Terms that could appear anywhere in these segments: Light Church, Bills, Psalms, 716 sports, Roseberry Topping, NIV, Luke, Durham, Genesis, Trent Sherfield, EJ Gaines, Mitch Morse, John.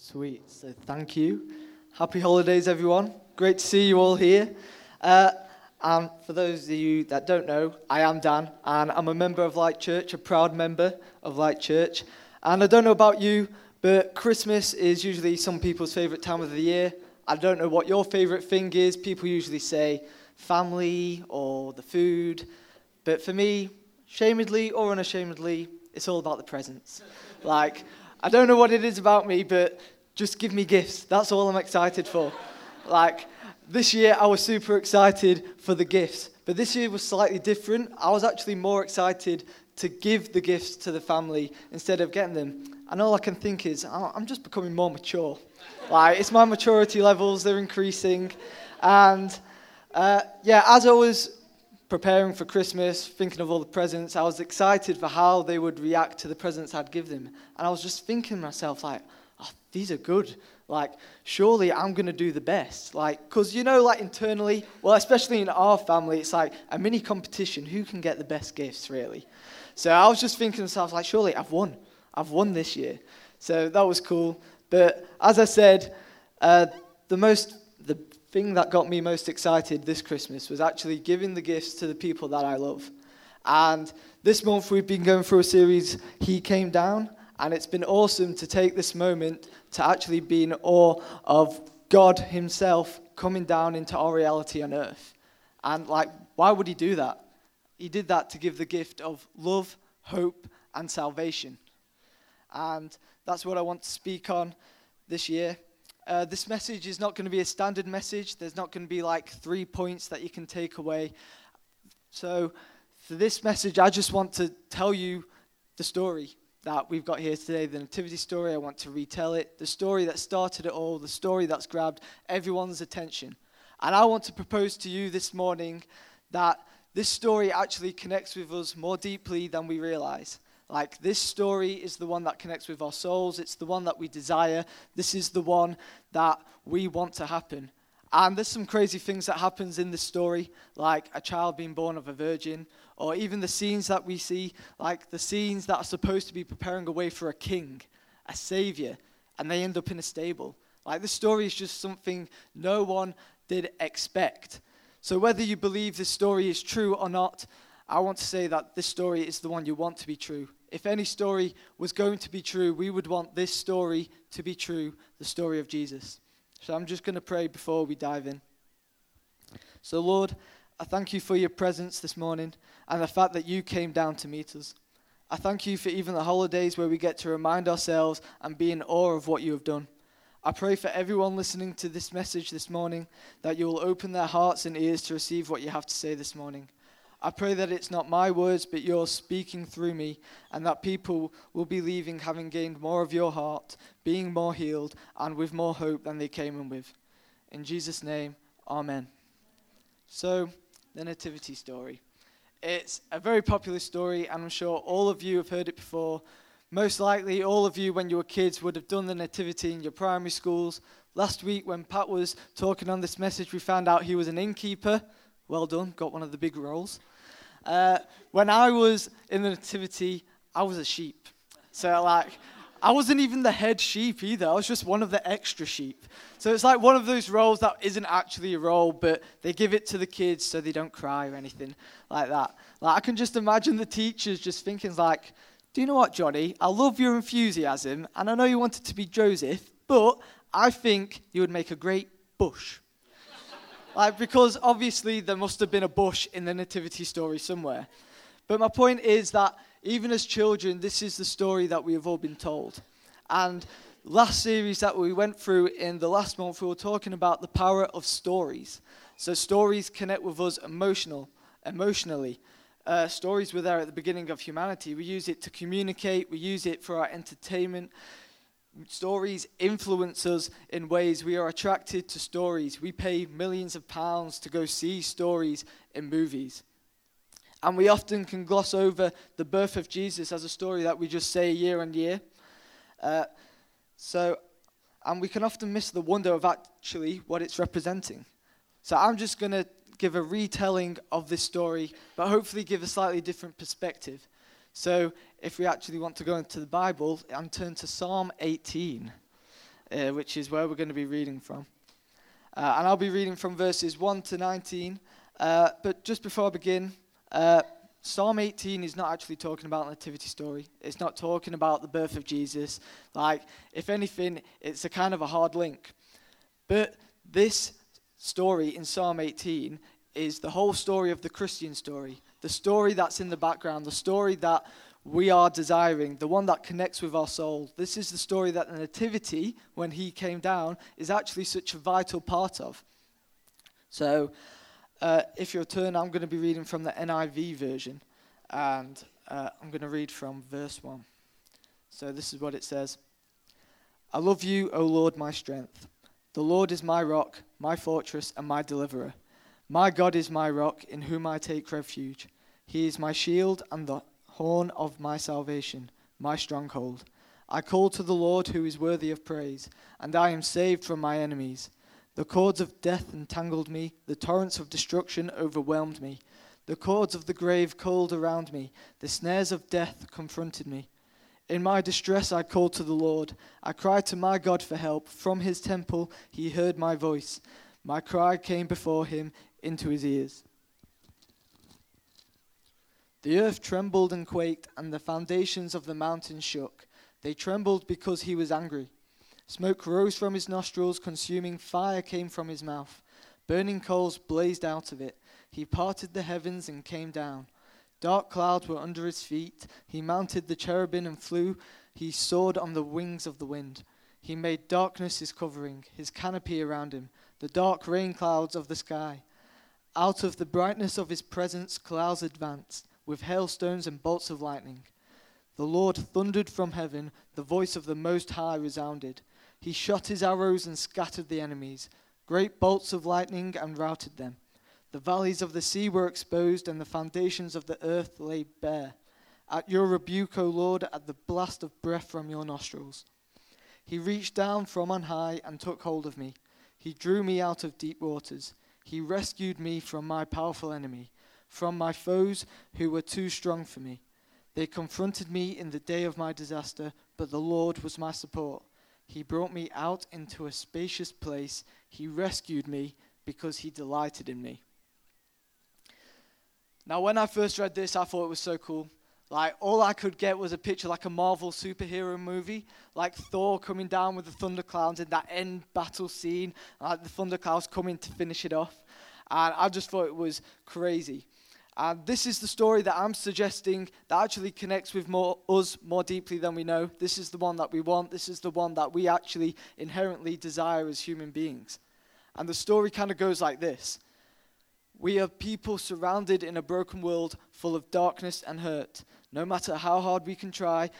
Sweet. So thank you. Happy holidays, everyone. Great to see you all here. And for those of you that don't know, I am Dan, and I'm a member of Light Church, a proud member of Light Church. And I don't know about you, but Christmas is usually some people's favourite time of the year. I don't know what your favourite thing is. People usually say family or the food. But for me, shamedly or unashamedly, it's all about the presents. Like, I don't know what it is about me, but just give me gifts. That's all I'm excited for. Like, this year I was super excited for the gifts. But this year was slightly different. I was actually more excited to give the gifts to the family instead of getting them. And all I can think is, I'm just becoming more mature. Like, it's my maturity levels, they're increasing. And as I was preparing for Christmas, thinking of all the presents, I was excited for how they would react to the presents I'd give them. And I was just thinking to myself, like, oh, these are good. Like, surely I'm going to do the best. Like, because, you know, like, internally, well, especially in our family, it's like a mini competition. Who can get the best gifts, really? So I was just thinking to myself, like, surely I've won this year. So that was cool. But as I said, the thing that got me most excited this Christmas was actually giving the gifts to the people that I love. And this month we've been going through a series, He Came Down, and it's been awesome to take this moment to actually be in awe of God himself coming down into our reality on earth. And like, why would he do that? He did that to give the gift of love, hope, and salvation. And that's what I want to speak on this year. This message is not going to be a standard message. There's not going to be like 3 points that you can take away. So for this message, I just want to tell you the story that we've got here today, the nativity story. I want to retell it, the story that started it all, the story that's grabbed everyone's attention. And I want to propose to you this morning that this story actually connects with us more deeply than we realize. Like, this story is the one that connects with our souls. It's the one that we desire. This is the one that we want to happen. And there's some crazy things that happens in this story, like a child being born of a virgin, or even the scenes that we see, like the scenes that are supposed to be preparing a way for a king, a savior, and they end up in a stable. Like, this story is just something no one did expect. So whether you believe this story is true or not, I want to say that this story is the one you want to be true. If any story was going to be true, we would want this story to be true, the story of Jesus. So I'm just going to pray before we dive in. So Lord, I thank you for your presence this morning and the fact that you came down to meet us. I thank you for even the holidays where we get to remind ourselves and be in awe of what you have done. I pray for everyone listening to this message this morning that you will open their hearts and ears to receive what you have to say this morning. I pray that it's not my words, but you're speaking through me, and that people will be leaving having gained more of your heart, being more healed, and with more hope than they came in with. In Jesus' name, amen. So, the nativity story. It's a very popular story, and I'm sure all of you have heard it before. Most likely, all of you, when you were kids, would have done the nativity in your primary schools. Last week, when Pat was talking on this message, we found out he was an innkeeper. Well done, got one of the big roles. When I was in the nativity, I was a sheep. So, like, I wasn't even the head sheep either. I was just one of the extra sheep. So it's like one of those roles that isn't actually a role, but they give it to the kids so they don't cry or anything like that. Like, I can just imagine the teachers just thinking, like, do you know what, Johnny? I love your enthusiasm, and I know you wanted to be Joseph, but I think you would make a great bush. Like, because obviously there must have been a bush in the nativity story somewhere. But my point is that even as children, this is the story that we have all been told. And last series that we went through in the last month, we were talking about the power of stories. So stories connect with us emotionally. Stories were there at the beginning of humanity. We use it to communicate. We use it for our entertainment. Stories influence us in ways. We are attracted to stories. We pay millions of pounds to go see stories in movies. And we often can gloss over the birth of Jesus as a story that we just say year on year. And we can often miss the wonder of actually what it's representing. So I'm just going to give a retelling of this story, but hopefully give a slightly different perspective. So if we actually want to go into the Bible and turn to Psalm 18. which is where we're going to be reading from. And I'll be reading from verses 1 to 19. But just before I begin, Psalm 18 is not actually talking about the nativity story. It's not talking about the birth of Jesus. Like, if anything, it's a kind of a hard link. But this story in Psalm 18 is the whole story of the Christian story, the story that's in the background, the story that we are desiring, the one that connects with our soul. This is the story that the nativity, when he came down, is actually such a vital part of. So, if you'll turn, I'm going to be reading from the NIV version, and I'm going to read from verse 1. So this is what it says. I love you, O Lord, my strength. The Lord is my rock, my fortress, and my deliverer. My God is my rock, in whom I take refuge. He is my shield and the horn of my salvation, my stronghold. I call to the Lord, who is worthy of praise, and I am saved from my enemies. The cords of death entangled me. The torrents of destruction overwhelmed me. The cords of the grave coiled around me. The snares of death confronted me. In my distress I called to the Lord. I cried to my God for help. From his temple he heard my voice. My cry came before him into his ears. The earth trembled and quaked, and the foundations of the mountains shook. They trembled because he was angry. Smoke rose from his nostrils, consuming fire came from his mouth. Burning coals blazed out of it. He parted the heavens and came down. Dark clouds were under his feet. He mounted the cherubim and flew. He soared on the wings of the wind. He made darkness his covering, his canopy around him, the dark rain clouds of the sky. Out of the brightness of his presence, clouds advanced, with hailstones and bolts of lightning. The Lord thundered from heaven. The voice of the Most High resounded. He shot his arrows and scattered the enemies, great bolts of lightning, and routed them. The valleys of the sea were exposed, and the foundations of the earth lay bare. At your rebuke, O Lord, at the blast of breath from your nostrils. He reached down from on high and took hold of me. He drew me out of deep waters. He rescued me from my powerful enemy, from my foes who were too strong for me. They confronted me in the day of my disaster, but the Lord was my support. He brought me out into a spacious place. He rescued me because he delighted in me. Now, when I first read this, I thought it was so cool. Like, all I could get was a picture like a Marvel superhero movie, like Thor coming down with the thunderclouds in that end battle scene, like the thunderclouds coming to finish it off. And I just thought it was crazy. And this is the story that I'm suggesting that actually connects with us more deeply than we know. This is the one that we want. This is the one that we actually inherently desire as human beings. And the story kind of goes like this. We are people surrounded in a broken world full of darkness and hurt. No matter how hard we can try,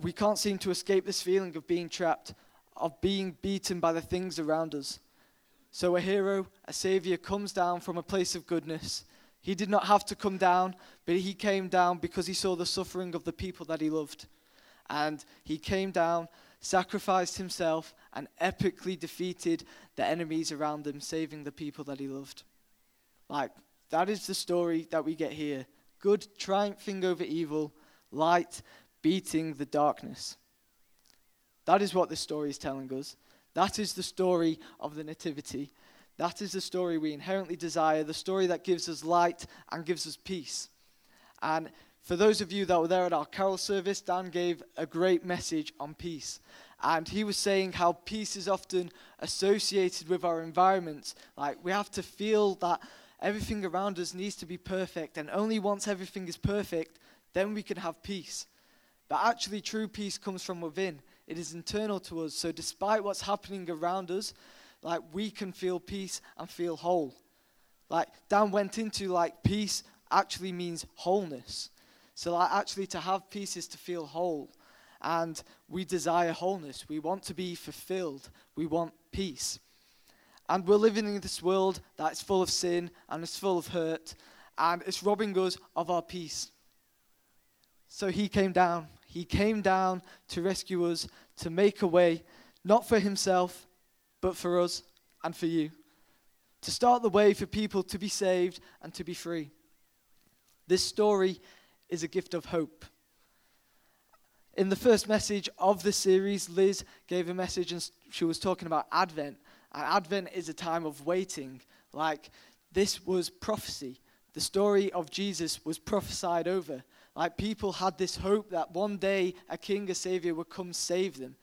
we can't seem to escape this feeling of being trapped, of being beaten by the things around us. So a hero, a savior, comes down from a place of goodness. He did not have to come down, but he came down because he saw the suffering of the people that he loved. And he came down, sacrificed himself, and epically defeated the enemies around him, saving the people that he loved. Like, that is the story that we get here. Good triumphing over evil, light beating the darkness. That is what this story is telling us. That is the story of the nativity. That is the story we inherently desire, the story that gives us light and gives us peace. And for those of you that were there at our carol service, Dan gave a great message on peace. And he was saying how peace is often associated with our environment. Like, we have to feel that everything around us needs to be perfect, and only once everything is perfect, then we can have peace. But actually, true peace comes from within. It is internal to us. So despite what's happening around us, like, we can feel peace and feel whole. Like, Dan went into, like, peace actually means wholeness. So, like, actually to have peace is to feel whole. And we desire wholeness. We want to be fulfilled. We want peace. And we're living in this world that's full of sin and it's full of hurt. And it's robbing us of our peace. So he came down. He came down to rescue us, to make a way, not for himself, but for us and for you, to start the way for people to be saved and to be free. This story is a gift of hope. In the first message of the series, Liz gave a message and she was talking about Advent. And Advent is a time of waiting. Like, this was prophecy. The story of Jesus was prophesied over. Like, people had this hope that one day a king, a savior would come save them.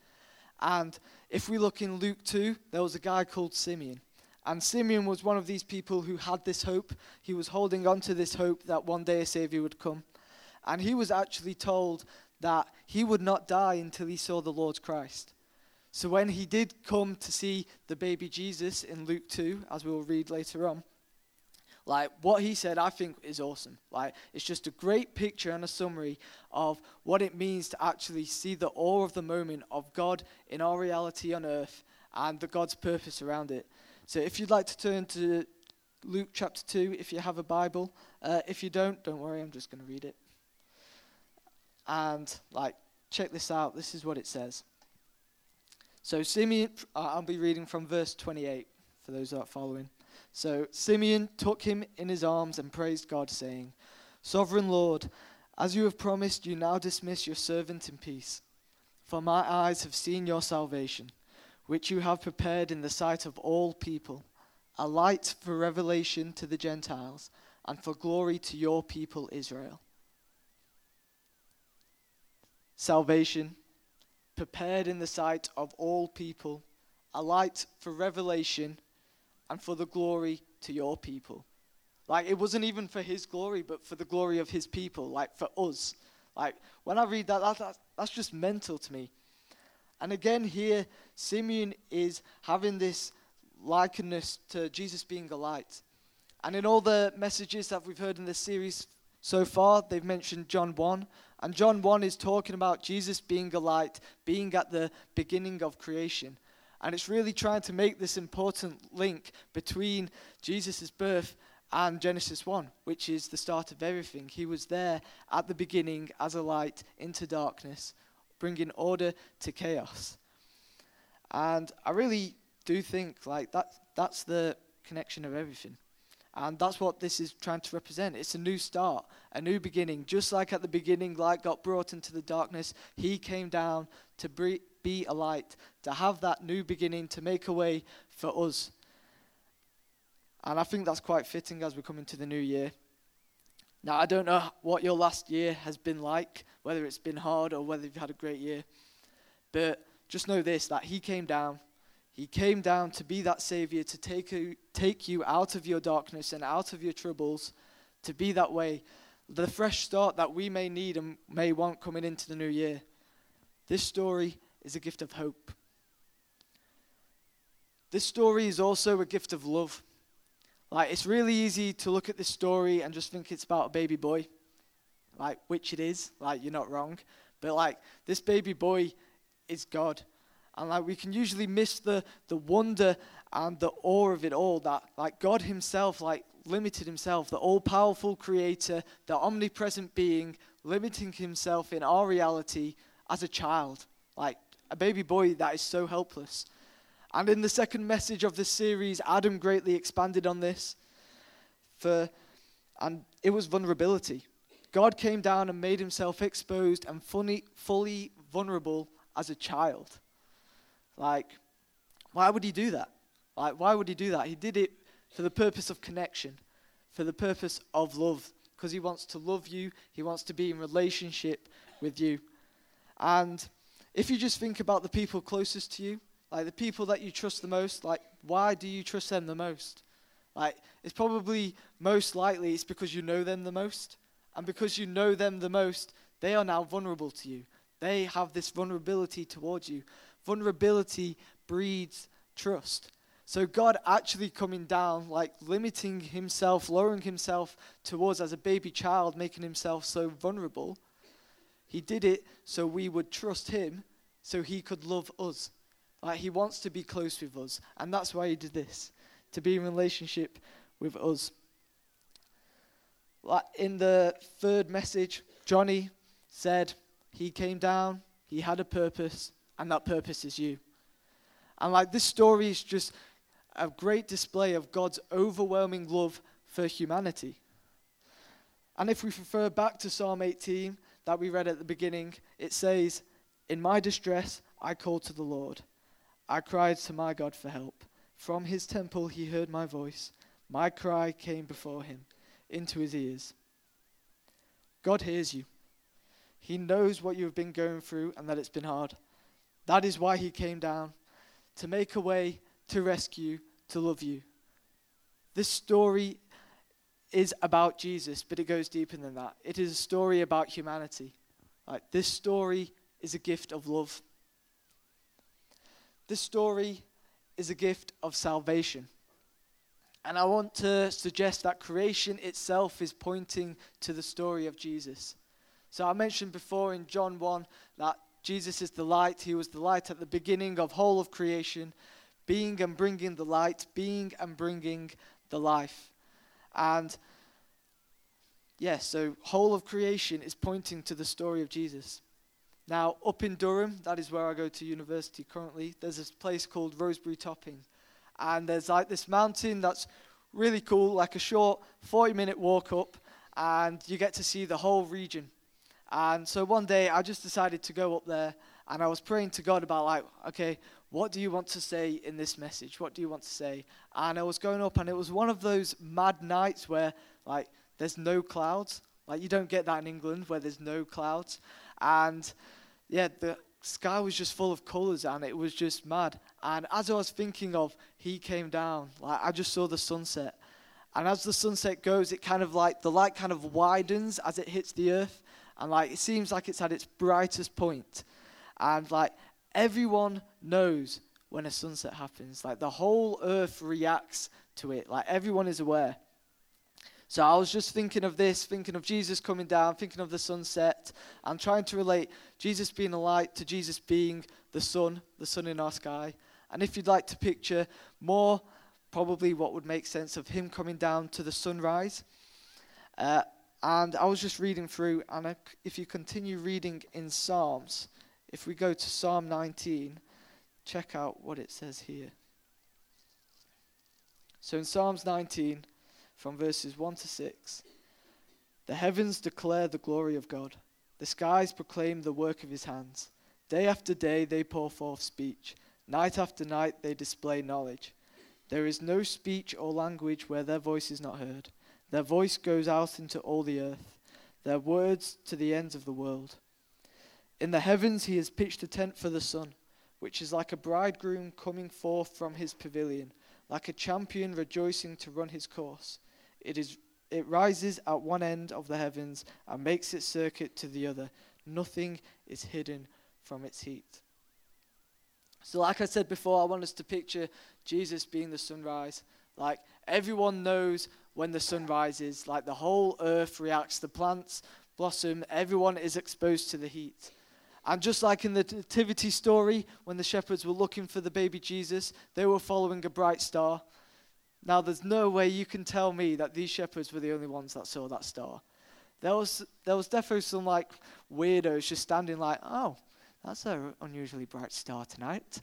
And if we look in Luke 2, there was a guy called Simeon. And Simeon was one of these people who had this hope. He was holding on to this hope that one day a savior would come. And he was actually told that he would not die until he saw the Lord Christ. So when he did come to see the baby Jesus in Luke 2, as we will read later on, like, what he said, I think, is awesome. Like, it's just a great picture and a summary of what it means to actually see the awe of the moment of God in our reality on earth and the God's purpose around it. So if you'd like to turn to Luke chapter 2, if you have a Bible. If you don't worry, I'm just going to read it. And, like, check this out. This is what it says. So Simeon, I'll be reading from verse 28 for those that are following. So Simeon took him in his arms and praised God, saying, "Sovereign Lord, as you have promised, you now dismiss your servant in peace. For my eyes have seen your salvation, which you have prepared in the sight of all people, a light for revelation to the Gentiles and for glory to your people Israel." Salvation, prepared in the sight of all people, a light for revelation and for the glory to your people. Like, it wasn't even for his glory, but for the glory of his people, like, for us. Like, when I read that's just mental to me. And again here, Simeon is having this likeness to Jesus being a light. And in all the messages that we've heard in this series so far, they've mentioned John 1. And John 1 is talking about Jesus being a light, being at the beginning of creation. And it's really trying to make this important link between Jesus' birth and Genesis 1, which is the start of everything. He was there at the beginning as a light into darkness, bringing order to chaos. And I really do think, like, that's the connection of everything. And that's what this is trying to represent. It's a new start, a new beginning. Just like at the beginning, light got brought into the darkness, he came down to be a light, to have that new beginning, to make a way for us. And I think that's quite fitting as we come into the new year. Now, I don't know what your last year has been like, whether it's been hard or whether you've had a great year. But just know this, that he came down. He came down to be that Savior, to take you out of your darkness and out of your troubles, to be that way, the fresh start that we may need and may want coming into the new year. This story is a gift of hope. This story is also a gift of love. Like, it's really easy to look at this story and just think it's about a baby boy, like, which it is, like, you're not wrong. But, like, this baby boy is God. And, like, we can usually miss the wonder and the awe of it all, that, like, God himself, like, limited himself, the all-powerful creator, the omnipresent being, limiting himself in our reality as a child, like a baby boy that is so helpless. And in the second message of this series, Adam greatly expanded on this, and it was vulnerability. God came down and made himself exposed and fully vulnerable as a child. Like, why would he do that? Like, why would he do that? He did it for the purpose of connection, for the purpose of love, because he wants to love you. He wants to be in relationship with you. And if you just think about the people closest to you, like the people that you trust the most, like, why do you trust them the most? Like, it's probably most likely it's because you know them the most. And because you know them the most, they are now vulnerable to you. They have this vulnerability towards you. Vulnerability breeds trust. So God actually coming down, like limiting himself, lowering himself towards as a baby child, making himself so vulnerable. He did it so we would trust him, so he could love us. Like, he wants to be close with us. And that's why he did this, to be in relationship with us. Like, in the third message, Johnny said he came down, he had a purpose, and that purpose is you. And, like, this story is just a great display of God's overwhelming love for humanity. And if we refer back to Psalm 18, that we read at the beginning, it says, "In my distress, I called to the Lord. I cried to my God for help. From his temple he heard my voice. My cry came before him, into his ears." God hears you. He knows what you have been going through and that it's been hard. That is why he came down, to make a way, to rescue, to love you. This story is about Jesus, but it goes deeper than that. It is a story about humanity. This story is a gift of love. This story is a gift of salvation. And I want to suggest that creation itself is pointing to the story of Jesus. So I mentioned before in John 1 that Jesus is the light. He was the light at the beginning of whole of creation, being and bringing the light, being and bringing the life. And so whole of creation is pointing to the story of Jesus. Now, up in Durham, that is where I go to university currently, there's this place called Roseberry Topping. And there's this mountain that's really cool, a short 40-minute walk up, and you get to see the whole region. And so one day, I just decided to go up there, and I was praying to God about, okay, what do you want to say in this message? What do you want to say? And I was going up, and it was one of those mad nights where, there's no clouds. You don't get that in England, where there's no clouds. And, the sky was just full of colours, and it was just mad. And as I was thinking of, he came down. I just saw the sunset. And as the sunset goes, it the light widens as it hits the earth. And, it seems like it's at its brightest point. And, everyone knows when a sunset happens. The whole earth reacts to it. Everyone is aware. So I was just thinking of this, thinking of Jesus coming down, thinking of the sunset, and trying to relate Jesus being a light to Jesus being the sun in our sky. And if you'd like to picture more, probably what would make sense of him coming down to the sunrise. And I was just reading through, and if you continue reading in Psalms, if we go to Psalm 19, check out what it says here. So in Psalms 19, from verses 1 to 6, "The heavens declare the glory of God. The skies proclaim the work of his hands. Day after day they pour forth speech. Night after night they display knowledge. There is no speech or language where their voice is not heard. Their voice goes out into all the earth. Their words to the ends of the world. In the heavens he has pitched a tent for the sun, which is like a bridegroom coming forth from his pavilion, like a champion rejoicing to run his course. It rises at one end of the heavens and makes its circuit to the other. Nothing is hidden from its heat." So like I said before, I want us to picture Jesus being the sunrise. Everyone knows when the sun rises. The whole earth reacts. The plants blossom. Everyone is exposed to the heat. And just like in the nativity story, when the shepherds were looking for the baby Jesus, they were following a bright star. Now, there's no way you can tell me that these shepherds were the only ones that saw that star. There was definitely some weirdos just standing oh, that's an unusually bright star tonight.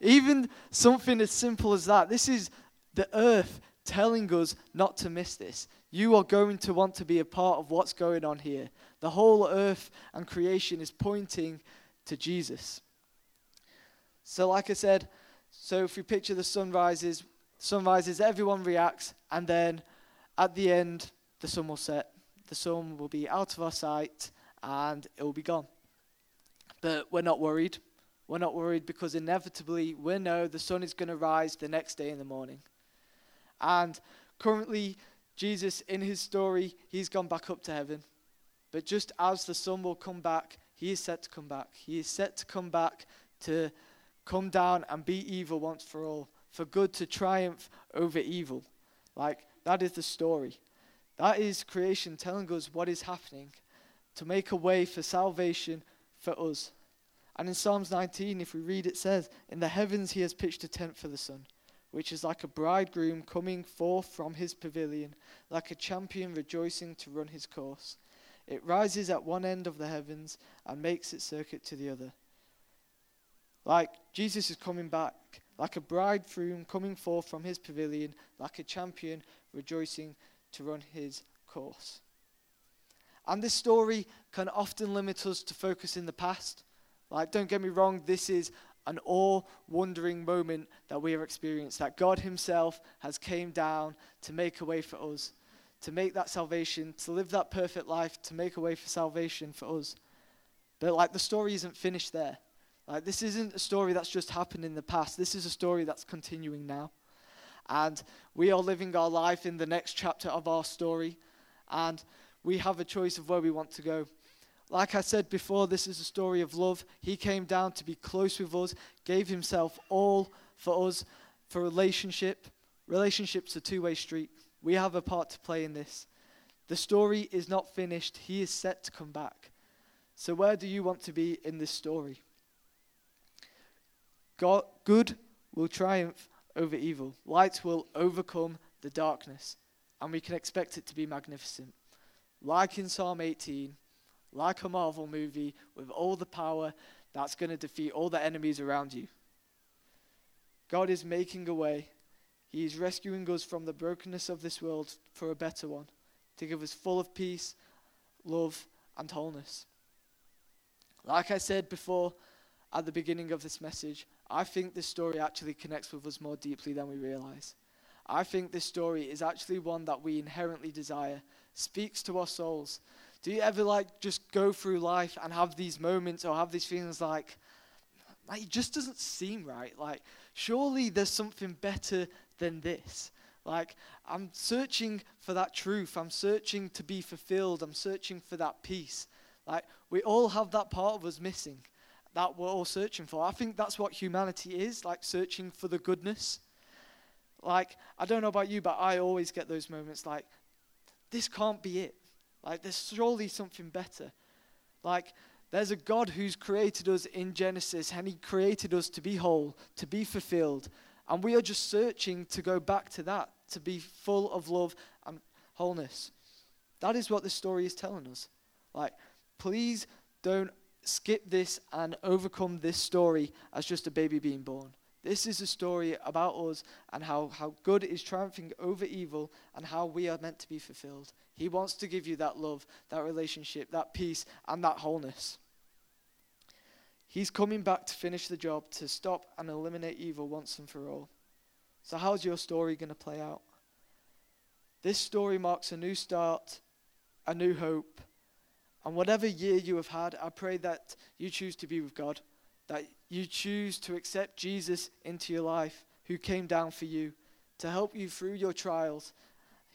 Even something as simple as that. This is the earth telling us not to miss this. You are going to want to be a part of what's going on here. The whole earth and creation is pointing to Jesus. So like I said, if we picture the sunrises, everyone reacts, and then at the end, the sun will set. The sun will be out of our sight, and it will be gone. But we're not worried. We're not worried because inevitably we know the sun is going to rise the next day in the morning. And currently, Jesus, in his story, he's gone back up to heaven. But just as the sun will come back, he is set to come back. He is set to come back to come down and be evil once for all, for good to triumph over evil. That is the story. That is creation telling us what is happening to make a way for salvation for us. And in Psalms 19, if we read, it says, "In the heavens he has pitched a tent for the sun, which is like a bridegroom coming forth from his pavilion, like a champion rejoicing to run his course. It rises at one end of the heavens and makes its circuit to the other." Jesus is coming back, like a bridegroom coming forth from his pavilion, like a champion rejoicing to run his course. And this story can often limit us to focus in the past. Like, don't get me wrong, this is an awe-wondering moment that we have experienced, that God himself has came down to make a way for us, to make that salvation, to live that perfect life, to make a way for salvation for us. But like, the story isn't finished there. Like, this isn't a story that's just happened in the past. This is a story that's continuing now. And we are living our life in the next chapter of our story. And we have a choice of where we want to go. Like I said before, this is a story of love. He came down to be close with us, gave himself all for us, for relationship. Relationship's a two-way street. We have a part to play in this. The story is not finished. He is set to come back. So where do you want to be in this story? God, good will triumph over evil. Light will overcome the darkness. And we can expect it to be magnificent. Like in Psalm 18, like a Marvel movie, with all the power that's going to defeat all the enemies around you. God is making a way. He is rescuing us from the brokenness of this world for a better one, to give us full of peace, love, and wholeness. Like I said before at the beginning of this message, I think this story actually connects with us more deeply than we realize. I think this story is actually one that we inherently desire, speaks to our souls. Do you ever just go through life and have these moments or have these feelings like it just doesn't seem right? Like, surely there's something better than this. Like, I'm searching for that truth. I'm searching to be fulfilled. I'm searching for that peace. Like, we all have that part of us missing that we're all searching for. I think that's what humanity is, like searching for the goodness. Like, I don't know about you, but I always get those moments like, this can't be it. Like, there's surely something better. Like, there's a God who's created us in Genesis, and he created us to be whole, to be fulfilled. And we are just searching to go back to that, to be full of love and wholeness. That is what this story is telling us. Like, please don't skip this and overcome this story as just a baby being born. This is a story about us and how good is triumphing over evil and how we are meant to be fulfilled. He wants to give you that love, that relationship, that peace, and that wholeness. He's coming back to finish the job, to stop and eliminate evil once and for all. So how's your story going to play out? This story marks a new start, a new hope. And whatever year you have had, I pray that you choose to be with God, that you choose to accept Jesus into your life, who came down for you, to help you through your trials,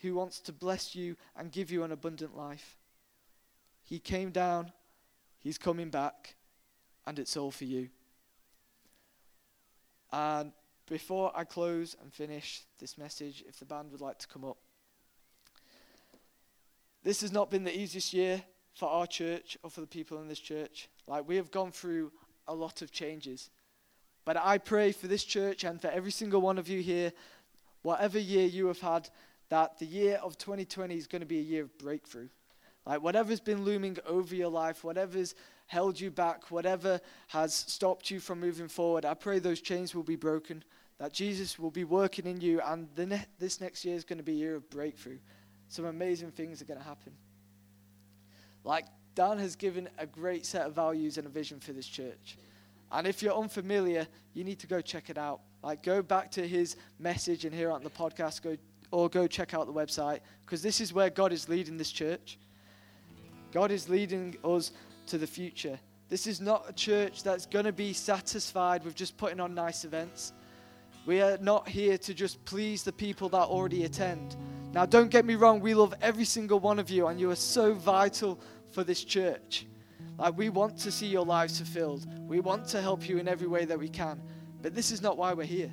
who wants to bless you and give you an abundant life. He came down, he's coming back, and it's all for you. And before I close and finish this message, if the band would like to come up. This has not been the easiest year for our church or for the people in this church. Like, we have gone through a lot of changes. But I pray for this church and for every single one of you here, whatever year you have had, that the year of 2020 is going to be a year of breakthrough. Like, whatever's been looming over your life, whatever's held you back, whatever has stopped you from moving forward, I pray those chains will be broken, that Jesus will be working in you, and this next year is going to be a year of breakthrough. Some amazing things are going to happen. Like, Dan has given a great set of values and a vision for this church. And if you're unfamiliar, you need to go check it out. Like, go back to his message and hear it on the podcast, go check out the website, because this is where God is leading this church. God is leading us to the future. This is not a church that's going to be satisfied with just putting on nice events. We are not here to just please the people that already attend. Now, don't get me wrong, we love every single one of you, and you are so vital for this church. Like, we want to see your lives fulfilled. We want to help you in every way that we can. But this is not why we're here.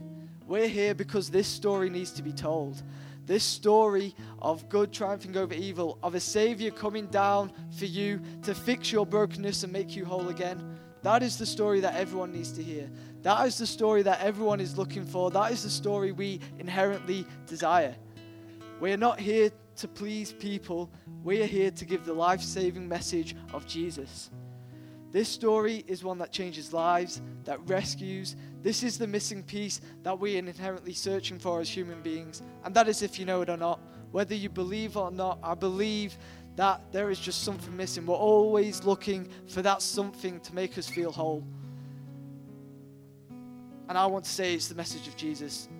We're here because this story needs to be told. This story of good triumphing over evil, of a Savior coming down for you to fix your brokenness and make you whole again. That is the story that everyone needs to hear. That is the story that everyone is looking for. That is the story we inherently desire. We are not here to please people. We are here to give the life-saving message of Jesus. This story is one that changes lives, that rescues. This is the missing piece that we are inherently searching for as human beings. And that is if you know it or not. Whether you believe or not, I believe that there is just something missing. We're always looking for that something to make us feel whole. And I want to say it's the message of Jesus.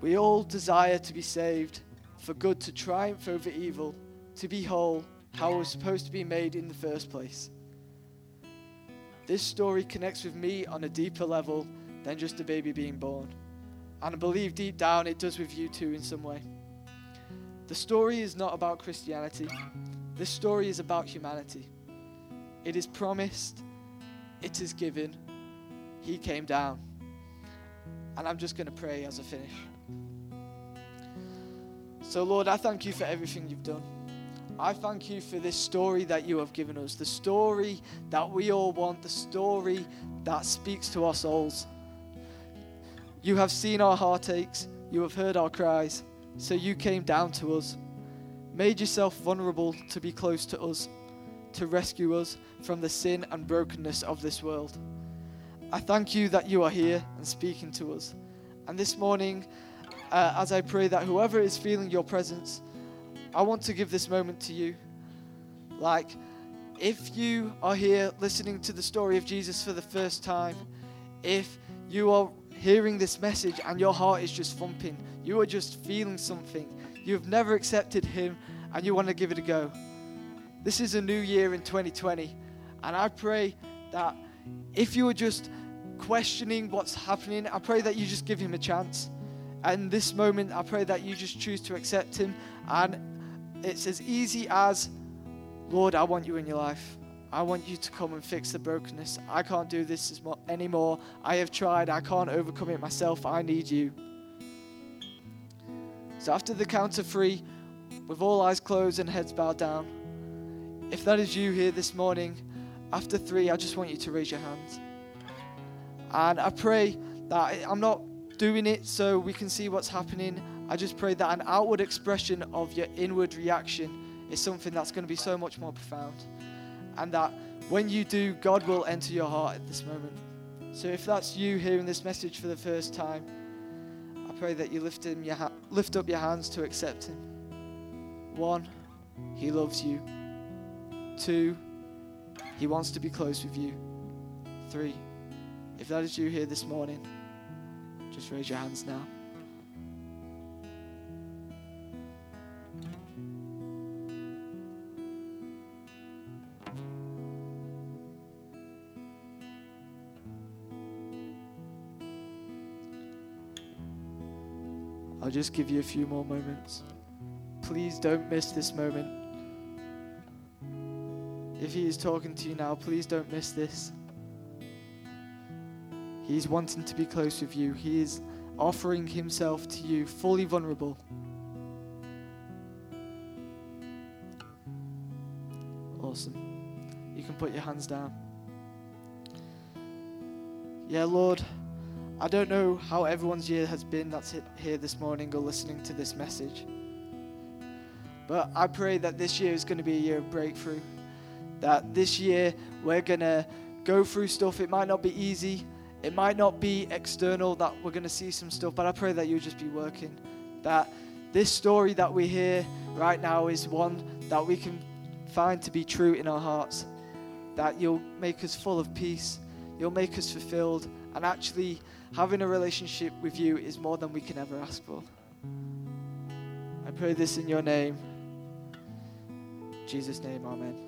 We all desire to be saved, for good to triumph over evil, to be whole, how we're supposed to be made in the first place. This story connects with me on a deeper level than just a baby being born. And I believe deep down it does with you too in some way. The story is not about Christianity. This story is about humanity. It is promised. It is given. He came down. And I'm just going to pray as I finish. So Lord, I thank you for everything you've done. I thank you for this story that you have given us, the story that we all want, the story that speaks to our souls. You have seen our heartaches, you have heard our cries, so you came down to us, made yourself vulnerable to be close to us, to rescue us from the sin and brokenness of this world. I thank you that you are here and speaking to us. And this morning, as I pray that whoever is feeling your presence, I want to give this moment to you. Like, if you are here listening to the story of Jesus for the first time, if you are hearing this message and your heart is just thumping, you are just feeling something, you've never accepted him and you want to give it a go. This is a new year in 2020, and I pray that if you are just questioning what's happening, I pray that you just give him a chance. And this moment, I pray that you just choose to accept him, and it's as easy as, Lord, I want you in your life. I want you to come and fix the brokenness. I can't do this anymore. I have tried. I can't overcome it myself. I need you. So after the count of three, with all eyes closed and heads bowed down, if that is you here this morning, after three, I just want you to raise your hands. And I pray that I'm not doing it so we can see what's happening. I just pray that an outward expression of your inward reaction is something that's going to be so much more profound. And that when you do, God will enter your heart at this moment. So if that's you hearing this message for the first time, I pray that you lift up your hands to accept him. 1, he loves you. 2, he wants to be close with you. 3, if that is you here this morning, just raise your hands now. I'll just give you a few more moments. Please don't miss this moment. If he is talking to you now, please don't miss this. He's wanting to be close with you. He is offering himself to you, fully vulnerable. Awesome. You can put your hands down. Yeah, Lord, I don't know how everyone's year has been that's here this morning or listening to this message. But I pray that this year is going to be a year of breakthrough. That this year we're going to go through stuff. It might not be easy. It might not be external that we're going to see some stuff. But I pray that you'll just be working. That this story that we hear right now is one that we can find to be true in our hearts. That you'll make us full of peace. You'll make us fulfilled. And actually, having a relationship with you is more than we can ever ask for. I pray this in your name. In Jesus' name, amen.